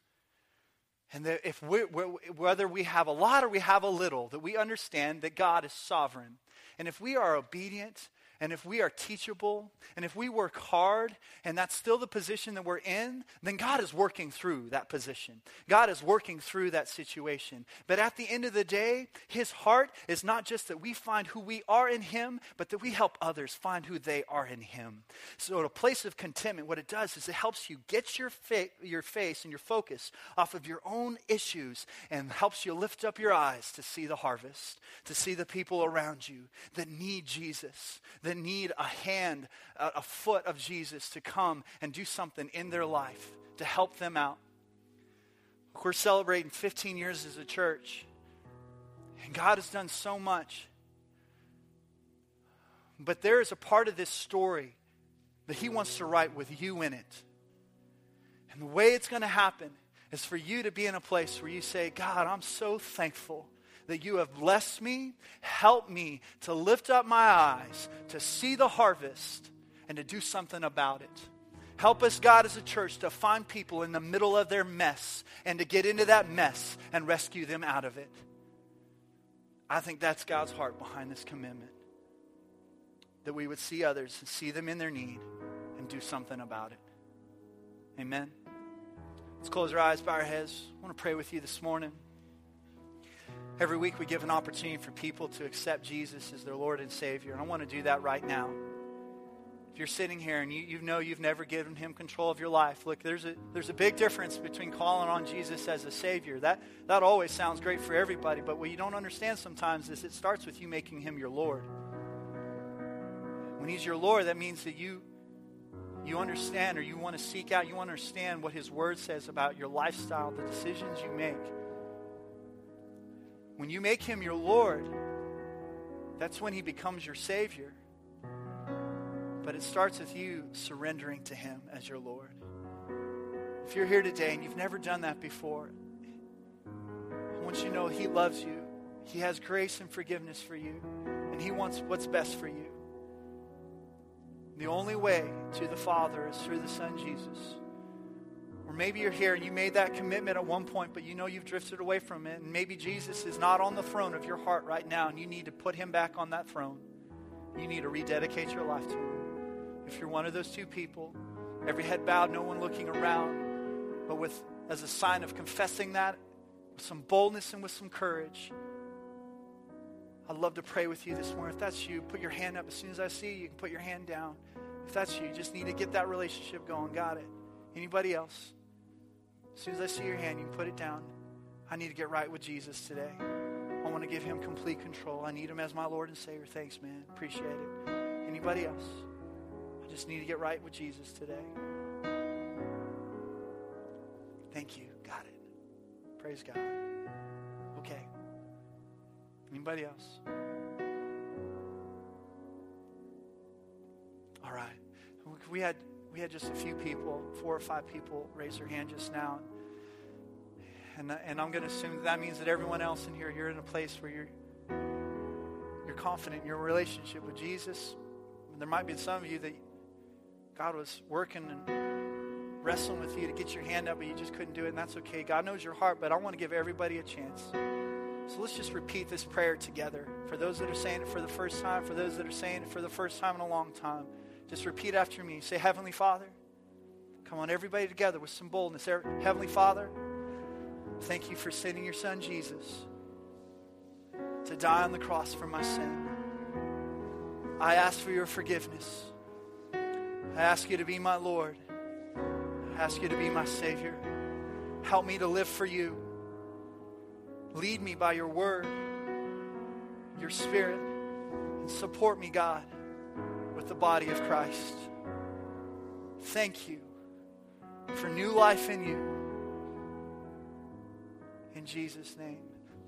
And that if we're, we're, whether we have a lot or we have a little, that we understand that God is sovereign. And if we are obedient, and if we are teachable, and if we work hard, and that's still the position that we're in, then God is working through that position. God is working through that situation. But at the end of the day, his heart is not just that we find who we are in him, but that we help others find who they are in him. So at a place of contentment, what it does is it helps you get your, fa- your face and your focus off of your own issues and helps you lift up your eyes to see the harvest, to see the people around you that need Jesus, that that need a hand, a foot of Jesus to come and do something in their life to help them out. We're celebrating fifteen years as a church, and God has done so much. But there is a part of this story that he wants to write with you in it. And the way it's going to happen is for you to be in a place where you say, God, I'm so thankful that you have blessed me. Help me to lift up my eyes, to see the harvest, and to do something about it. Help us, God, as a church, to find people in the middle of their mess and to get into that mess and rescue them out of it. I think that's God's heart behind this commitment, that we would see others and see them in their need and do something about it. Amen. Let's close our eyes, bow our heads. I want to pray with you this morning. Every week we give an opportunity for people to accept Jesus as their Lord and Savior. And I want to do that right now. If you're sitting here and you, you know you've never given him control of your life, look, there's a there's a big difference between calling on Jesus as a Savior. That, that always sounds great for everybody, but what you don't understand sometimes is it starts with you making him your Lord. When he's your Lord, that means that you, you understand, or you want to seek out, you understand what his word says about your lifestyle, the decisions you make. When you make him your Lord, that's when he becomes your Savior. But it starts with you surrendering to him as your Lord. If you're here today and you've never done that before, I want you to know he loves you. He has grace and forgiveness for you. And he wants what's best for you. The only way to the Father is through the Son, Jesus. Or maybe you're here and you made that commitment at one point, but you know you've drifted away from it. And maybe Jesus is not on the throne of your heart right now, and you need to put him back on that throne. You need to rededicate your life to him. If you're one of those two people, every head bowed, no one looking around, but with as a sign of confessing that, with some boldness and with some courage, I'd love to pray with you this morning. If that's you, put your hand up. As soon as I see you, you can put your hand down. If that's you, you just need to get that relationship going. Got it. Anybody else? As soon as I see your hand, you can put it down. I need to get right with Jesus today. I want to give him complete control. I need him as my Lord and Savior. Thanks, man. Appreciate it. Anybody else? I just need to get right with Jesus today. Thank you. Got it. Praise God. Okay. Anybody else? All right. We had... We had just a few people, four or five people, raise their hand just now. And, and I'm going to assume that that means that everyone else in here, you're in a place where you're you're confident in your relationship with Jesus. And there might be some of you that God was working and wrestling with you to get your hand up, but you just couldn't do it, and that's okay. God knows your heart, but I want to give everybody a chance. So let's just repeat this prayer together. For those that are saying it for the first time, for those that are saying it for the first time in a long time, just repeat after me. Say, Heavenly Father. Come on, everybody together with some boldness. Heavenly Father, thank you for sending your Son, Jesus, to die on the cross for my sin. I ask for your forgiveness. I ask you to be my Lord. I ask you to be my Savior. Help me to live for you. Lead me by your word, your Spirit, and support me, God, with the body of Christ. Thank you for new life in you. In Jesus' name.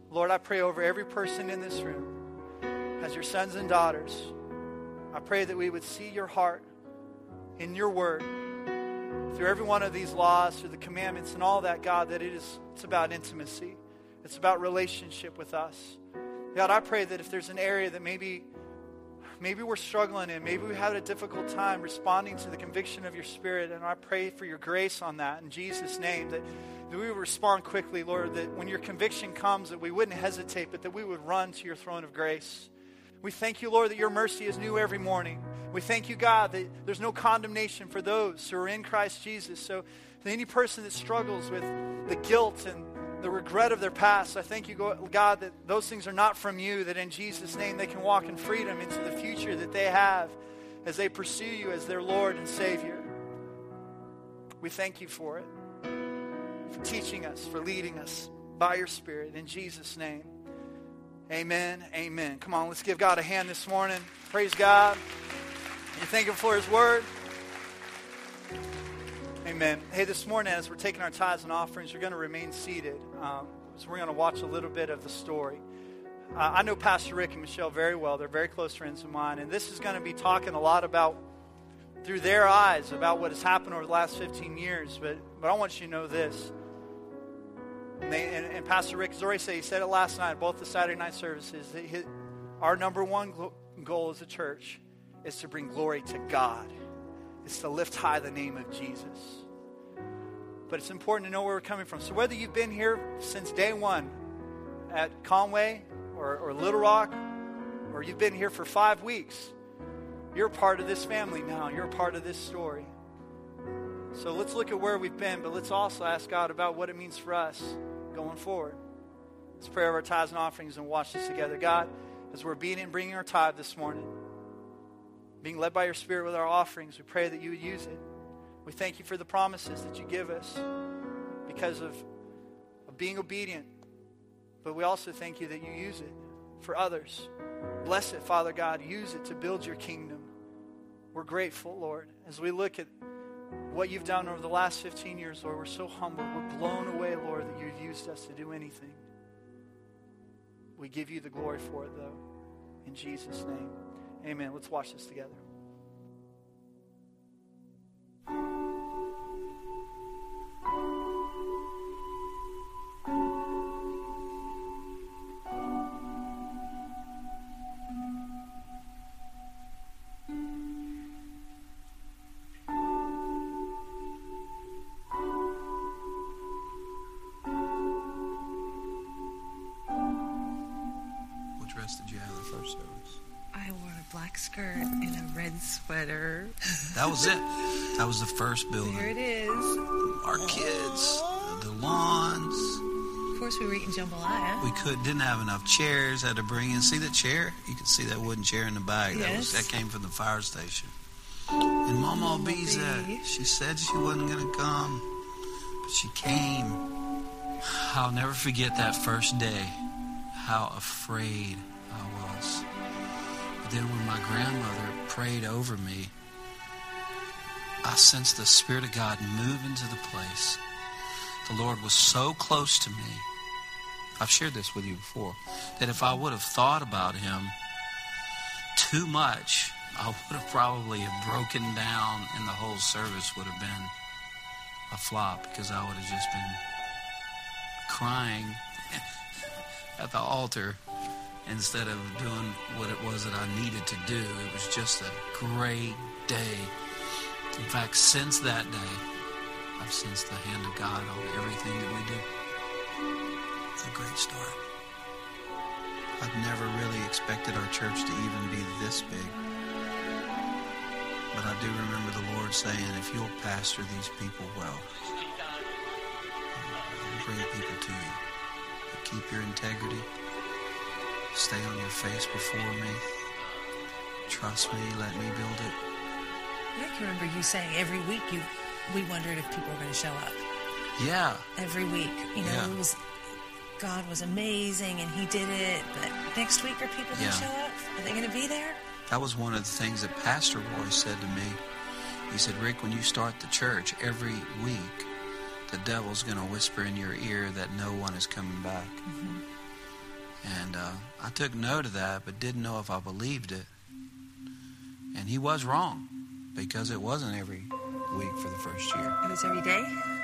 Lord, I pray over every person in this room as your sons and daughters. I pray that we would see your heart in your word. Through every one of these laws, through the commandments and all that, God, that it is, it's about intimacy. It's about relationship with us. God, I pray that if there's an area that maybe Maybe we're struggling in. Maybe we had a difficult time responding to the conviction of your Spirit. And I pray for your grace on that in Jesus' name. That that we would respond quickly, Lord, that when your conviction comes, that we wouldn't hesitate, but that we would run to your throne of grace. We thank you, Lord, that your mercy is new every morning. We thank you, God, that there's no condemnation for those who are in Christ Jesus. So any person that struggles with the guilt and the regret of their past, I thank you, God, that those things are not from you, that in Jesus' name they can walk in freedom into the future that they have as they pursue you as their Lord and Savior. We thank you for it, for teaching us, for leading us by your Spirit. In Jesus' name, amen, amen. Come on, let's give God a hand this morning. Praise God. And thank him for his word. Amen. Hey, this morning as we're taking our tithes and offerings, you're going to remain seated. Um, so we're going to watch a little bit of the story. Uh, I know Pastor Rick and Michelle very well. They're very close friends of mine. And this is going to be talking a lot about, through their eyes, about what has happened over the last fifteen years. But but I want you to know this. And, they, and, and Pastor Rick has already said, he said it last night, both the Saturday night services, that his, our number one goal as a church is to bring glory to God. It's to lift high the name of Jesus. But it's important to know where we're coming from. So whether you've been here since day one at Conway or, or Little Rock, or you've been here for five weeks, you're part of this family now. You're part of this story. So let's look at where we've been, but let's also ask God about what it means for us going forward. Let's pray over our tithes and offerings and watch this together. God, as we're being and bringing our tithe this morning, being led by your Spirit with our offerings, we pray that you would use it. We thank you for the promises that you give us because of, of being obedient. But we also thank you that you use it for others. Bless it, Father God. Use it to build your kingdom. We're grateful, Lord. As we look at what you've done over the last fifteen years, Lord, we're so humbled. We're blown away, Lord, that you've used us to do anything. We give you the glory for it, though. In Jesus' name. Amen. Let's watch this together. What dress did you have in the first service? I wore a black skirt and a red sweater. That was it. That was the first building. There it is. Our kids, the lawns. Of course, we were eating jambalaya. We could didn't have enough chairs. Had to bring in. See that chair? You can see that wooden chair in the back. Yes. That was, that came from the fire station. And Mama Obiza, she said she wasn't going to come, but she came. I'll never forget that first day. How afraid I was. Then when my grandmother prayed over me, I sensed the Spirit of God move into the place. The Lord was so close to me. I've shared this with you before, that if I would have thought about him too much, I would have probably have broken down, and the whole service would have been a flop because I would have just been crying at the altar. Instead of doing what it was that I needed to do, it was just a great day. In fact, since that day, I've sensed the hand of God on everything that we do. It's a great start. I've never really expected our church to even be this big. But I do remember the Lord saying, if you'll pastor these people well, I'll bring people to you. But keep your integrity. Stay on your face before me. Trust me. Let me build it. I can remember you saying every week you, we wondered if people were going to show up. Yeah. Every week. You know, yeah. It was, God was amazing and he did it. But next week, are people going to yeah. show up? Are they going to be there? That was one of the things that Pastor Roy said to me. He said, Rick, when you start the church every week, the devil's going to whisper in your ear that no one is coming back. Mm-hmm. And uh, I took note of that, but didn't know if I believed it. And he was wrong, because it wasn't every week for the first year. It was every day?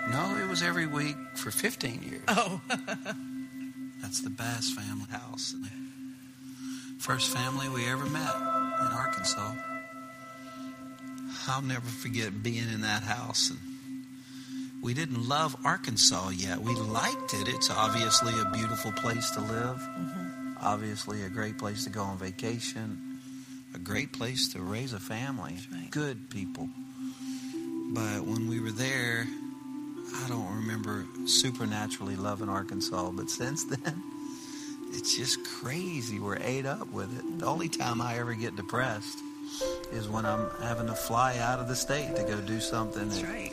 No, it was every week for fifteen years. Oh. That's the Bass family house. First family we ever met in Arkansas. I'll never forget being in that house and We didn't love Arkansas yet. We liked it. It's obviously a beautiful place to live. Mm-hmm. Obviously a great place to go on vacation. A great place to raise a family. Right. Good people. But when we were there, I don't remember supernaturally loving Arkansas. But since then, it's just crazy. We're ate up with it. The only time I ever get depressed is when I'm having to fly out of the state to go do something. That's right.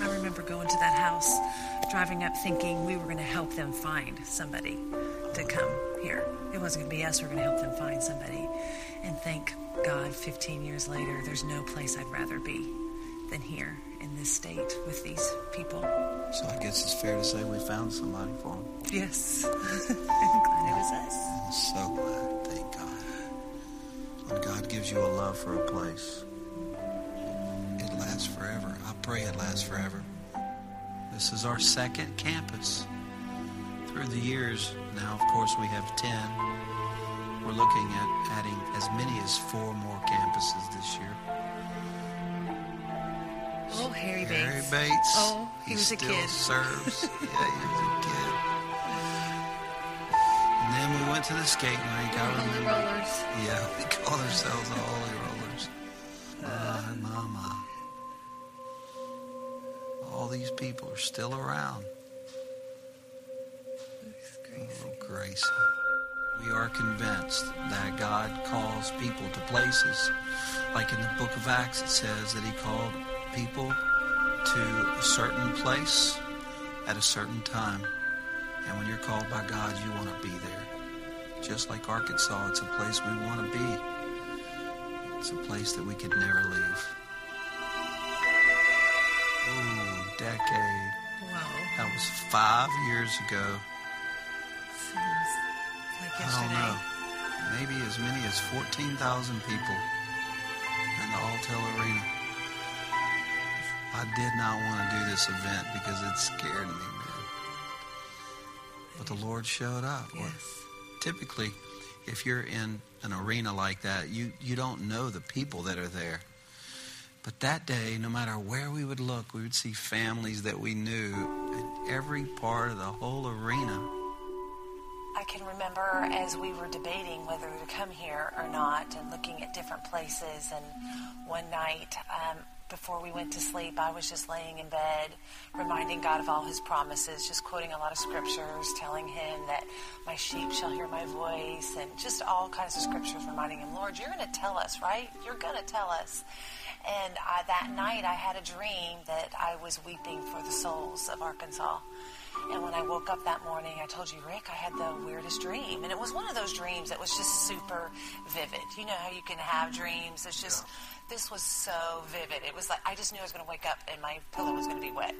I remember going to that house, driving up thinking we were going to help them find somebody to come here. It wasn't going to be us. We were going to help them find somebody. And thank God, fifteen years later, there's no place I'd rather be than here in this state with these people. So I guess it's fair to say we found somebody for them. Yes. I'm glad it was us. I'm so glad. Thank God. When God gives you a love for a place, it lasts forever. I pray it lasts forever. This is our second campus. Through the years, now of course we have ten. We're looking at adding as many as four more campuses this year. Oh, Harry Bates. Harry Bates. Oh, he, he was a kid. He still serves. Yeah, he was a kid. And then we went to the skate rink. The Holy Rollers. Yeah, we called ourselves the Holy Rollers. My, my, my. All these people are still around. Looks crazy. Oh, Gracie. We are convinced that God calls people to places. Like in the book of Acts, it says that he called people to a certain place at a certain time. And when you're called by God, you want to be there. Just like Arkansas, it's a place we want to be. It's a place that we could never leave. Ooh, decade. Wow. That was five years ago. Seems like yesterday. I don't know. Maybe as many as fourteen thousand people in the All-Tel Arena. I did not want to do this event because it scared me, man. But the Lord showed up. Yes. Well, typically, if you're in an arena like that, you, you don't know the people that are there. But that day, no matter where we would look, we would see families that we knew in every part of the whole arena. I can remember as we were debating whether to come here or not and looking at different places, and one night... Um, Before we went to sleep, I was just laying in bed, reminding God of all his promises, just quoting a lot of scriptures, telling him that my sheep shall hear my voice, and just all kinds of scriptures, reminding him, Lord, you're going to tell us, right? You're going to tell us. And I, that night, I had a dream that I was weeping for the souls of Arkansas. And when I woke up that morning, I told you, Rick, I had the weirdest dream. And it was one of those dreams that was just super vivid. You know how you can have dreams. It's just, this was so vivid. It was like, I just knew I was going to wake up and my pillow was going to be wet.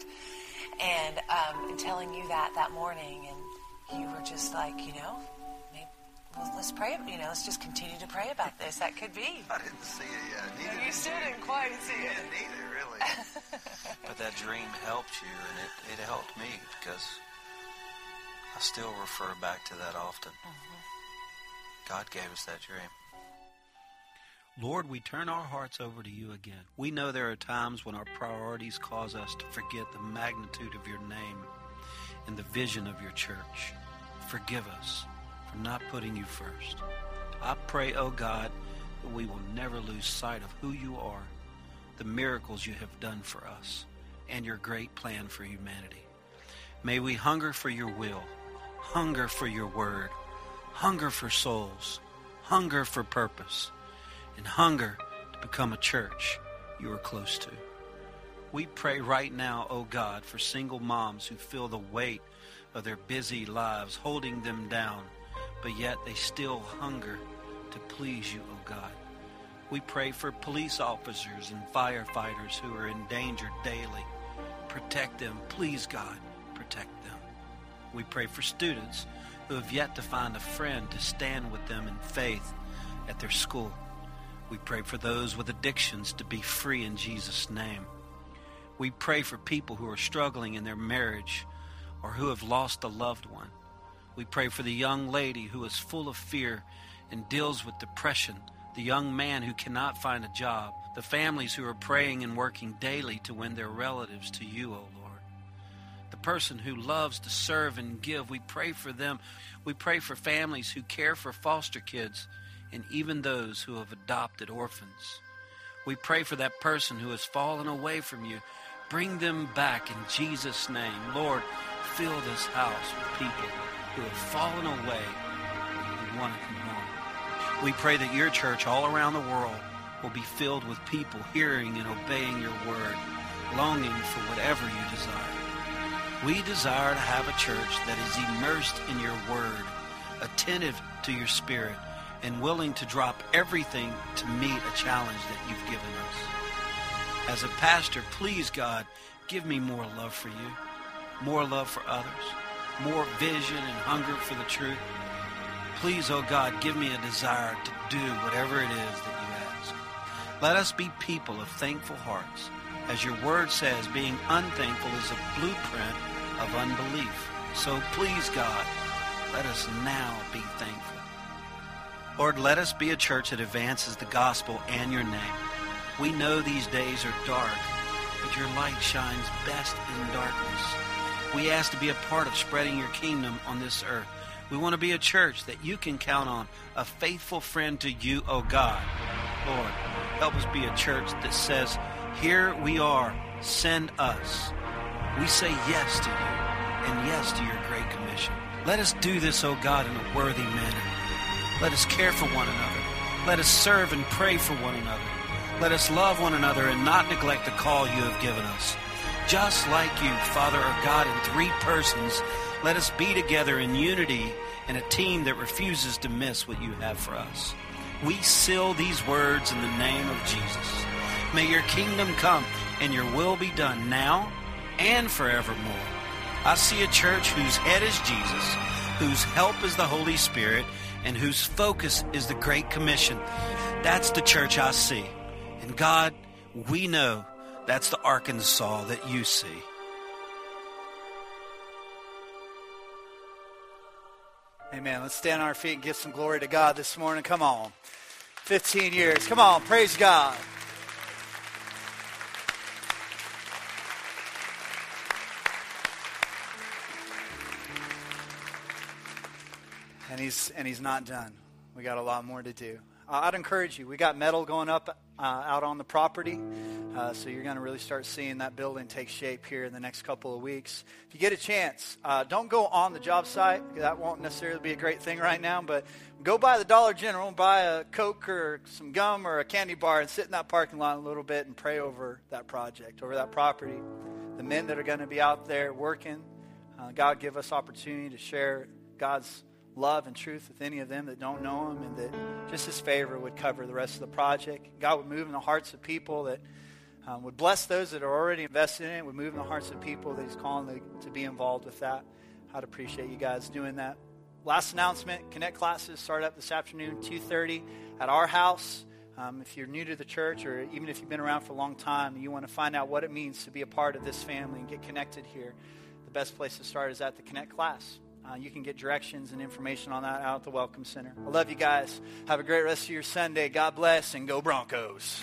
And um, and telling you that that morning, and you were just like, you know, maybe, well, let's pray, you know, let's just continue to pray about this. That could be. I didn't see it yet. Neither no, you still didn't quite see it. Yeah, neither, really. But that dream helped you, and it, it helped me because I still refer back to that often. Mm-hmm. God gave us that dream. Lord, we turn our hearts over to you again. We know there are times when our priorities cause us to forget the magnitude of your name and the vision of your church. Forgive us for not putting you first. I pray, oh God, that we will never lose sight of who you are, the miracles you have done for us, and your great plan for humanity. May we hunger for your will, hunger for your word, hunger for souls, hunger for purpose, and hunger to become a church you are close to. We pray right now, O God, for single moms who feel the weight of their busy lives holding them down, but yet they still hunger to please you, O God. We pray for police officers and firefighters who are endangered daily. Protect them. Please, God, protect them. We pray for students who have yet to find a friend to stand with them in faith at their school. We pray for those with addictions to be free in Jesus' name. We pray for people who are struggling in their marriage or who have lost a loved one. We pray for the young lady who is full of fear and deals with depression, the young man who cannot find a job, the families who are praying and working daily to win their relatives to you, O Lord. person who loves to serve and give. We pray for them. We pray for families who care for foster kids and even those who have adopted orphans. We pray for that person who has fallen away from you. Bring them back in Jesus' name. Lord, fill this house with people who have fallen away and want to come home. We pray that your church all around the world will be filled with people hearing and obeying your word, longing for whatever you desire. We desire to have a church that is immersed in your word, attentive to your spirit, and willing to drop everything to meet a challenge that you've given us. As a pastor, please, God, give me more love for you, more love for others, more vision and hunger for the truth. Please, oh God, give me a desire to do whatever it is that you ask. Let us be people of thankful hearts. As your word says, being unthankful is a blueprint of unbelief. So please, God, let us now be thankful. Lord, let us be a church that advances the gospel and your name. We know these days are dark, but your light shines best in darkness. We ask to be a part of spreading your kingdom on this earth. We want to be a church that you can count on, a faithful friend to you, O God. Lord, help us be a church that says, here we are, send us. We say yes to you and yes to your great commission. Let us do this, O God, in a worthy manner. Let us care for one another. Let us serve and pray for one another. Let us love one another and not neglect the call you have given us. Just like you, Father, our God, in three persons, let us be together in unity and a team that refuses to miss what you have for us. We seal these words in the name of Jesus. May your kingdom come and your will be done now and forevermore. I see a church whose head is Jesus, whose help is the Holy Spirit, and whose focus is the Great Commission. That's the church I see. And God, we know that's the Arkansas that you see. Amen. Let's stand on our feet and give some glory to God this morning. Come on. fifteen years. Come on. Praise God. And he's and he's not done. We got a lot more to do. Uh, I'd encourage you. We got metal going up uh, out on the property, uh, so you're going to really start seeing that building take shape here in the next couple of weeks. If you get a chance, uh, don't go on the job site. That won't necessarily be a great thing right now, but go by the Dollar General, buy a Coke or some gum or a candy bar, and sit in that parking lot a little bit and pray over that project, over that property. The men that are going to be out there working, uh, God give us opportunity to share God's love and truth with any of them that don't know him, and that just his favor would cover the rest of the project. God would move in the hearts of people that um, would bless those that are already invested in it, would move in the hearts of people that he's calling to, to be involved with that. I'd appreciate you guys doing that. Last announcement, Connect classes start up this afternoon, two thirty at our house. Um, if you're new to the church, or even if you've been around for a long time and you want to find out what it means to be a part of this family and get connected here, the best place to start is at the Connect class. Uh, you can get directions and information on that out at the Welcome Center. I love you guys. Have a great rest of your Sunday. God bless, and go Broncos.